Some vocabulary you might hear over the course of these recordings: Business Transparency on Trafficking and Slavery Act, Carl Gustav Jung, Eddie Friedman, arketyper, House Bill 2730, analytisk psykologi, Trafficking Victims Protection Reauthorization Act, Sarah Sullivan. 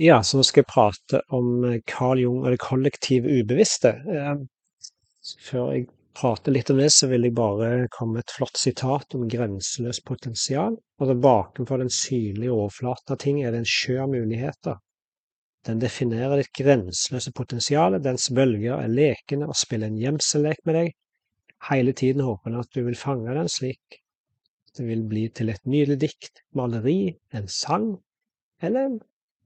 Ja, så nå skal jeg prate om Carl Jung og det kollektive ubevisste. Før jeg prater litt om det, så vil jeg bare komme med et flott sitat om grenseløs potensial. Og bakenfor den synlige overflaten av ting er det en sjø av muligheter. Den definerer ditt grenseløse potensial, dens bølger er lekende og spiller en gjemsellek med deg. Hele tiden håper den at du vil fange den slik. Det vil bli til et nydelig dikt, maleri, en sang eller en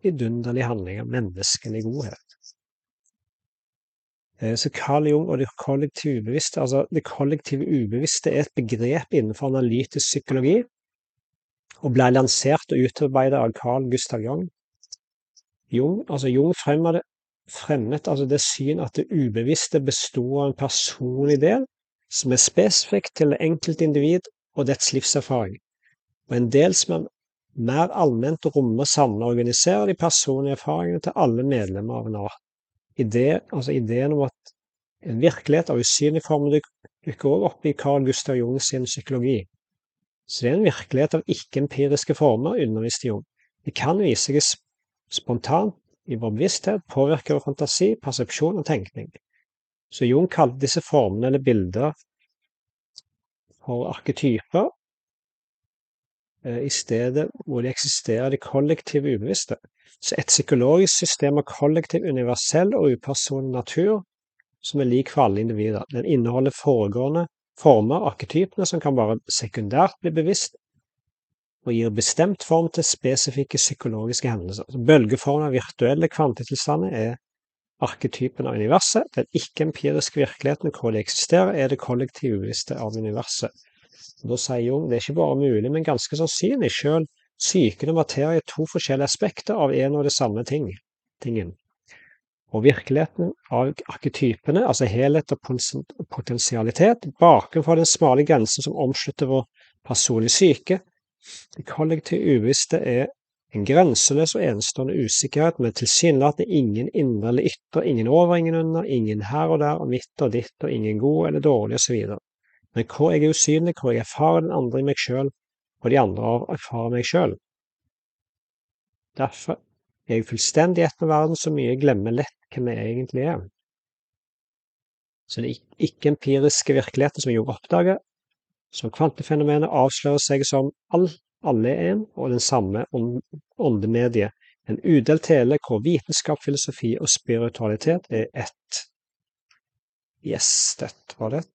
vidunderlig handling av menneskelig godhet. Så Carl Jung og det kollektive ubevisste, er et begrep innenfor analytisk psykologi, og ble lansert og utarbeidet av Carl Gustav Jung. Jung fremmet det syn at det ubevisste bestod av en personlig del, som er spesifikt til det enkelte individ og dets livserfaring, og en del som mer allment rommer, samler og organiserer de personlige erfaringene til alle medlemmer av en art. Ideen om at en virkelighet av usynlig form dukker også opp i Carl Gustav Jung sin psykologi. Så det er en virkelighet av ikke-empiriske former, undervist i Jung. Det kan vise seg spontant i vår bevissthet, påvirker vår fantasi, persepsjon og tenkning. Så Jung kalte disse formene eller bilder for arketyper, i stedet hvor de eksisterer det kollektive ubevisste. Så et psykologisk system av kollektiv, universell og upersonlig natur som er lik for alle individer. Den inneholder foregående former, arketypene, som kan bare sekundært bli bevisst, og gir bestemt form til spesifikke psykologiske hendelser. Bølgeformen av virtuelle kvantetilstander er arketypen av universet. Den ikke-empiriske virkeligheten hvor det eksisterer er det kollektive ubevisste av universet. Da sier Jung, det er ikke bare mulig, men ganske sannsynlig. Selv psyken og materie er to forskjellige aspekter av en og det samme tingen. Og virkeligheten av arketypene, altså helhet og potensialitet, bakenfor den smale grensen som omslutter vår personlige psyke. Det kollektive ubevisste er en grenseløs og enestående usikkerhet, men tilsynelatende ingen indre eller ytre, ingen over, ingen under, ingen her og der, og midt og ditt, og ingen god eller dårlig, og så videre. Men hvor jeg er usynlig, hvor jeg erfarer den andre i meg selv, og de andre erfarer meg selv. Derfor er jeg fullstendig i ett med verden, så mye jeg glemmer lett hvem jeg egentlig er. Så den ikke-empiriske virkeligheten som Jung oppdager, som kvantefenomenet avslører seg som alle er en, og den samme åndemedie. En udelt hele hvor vitenskap, filosofi og spiritualitet er ett. Yes, dette var det.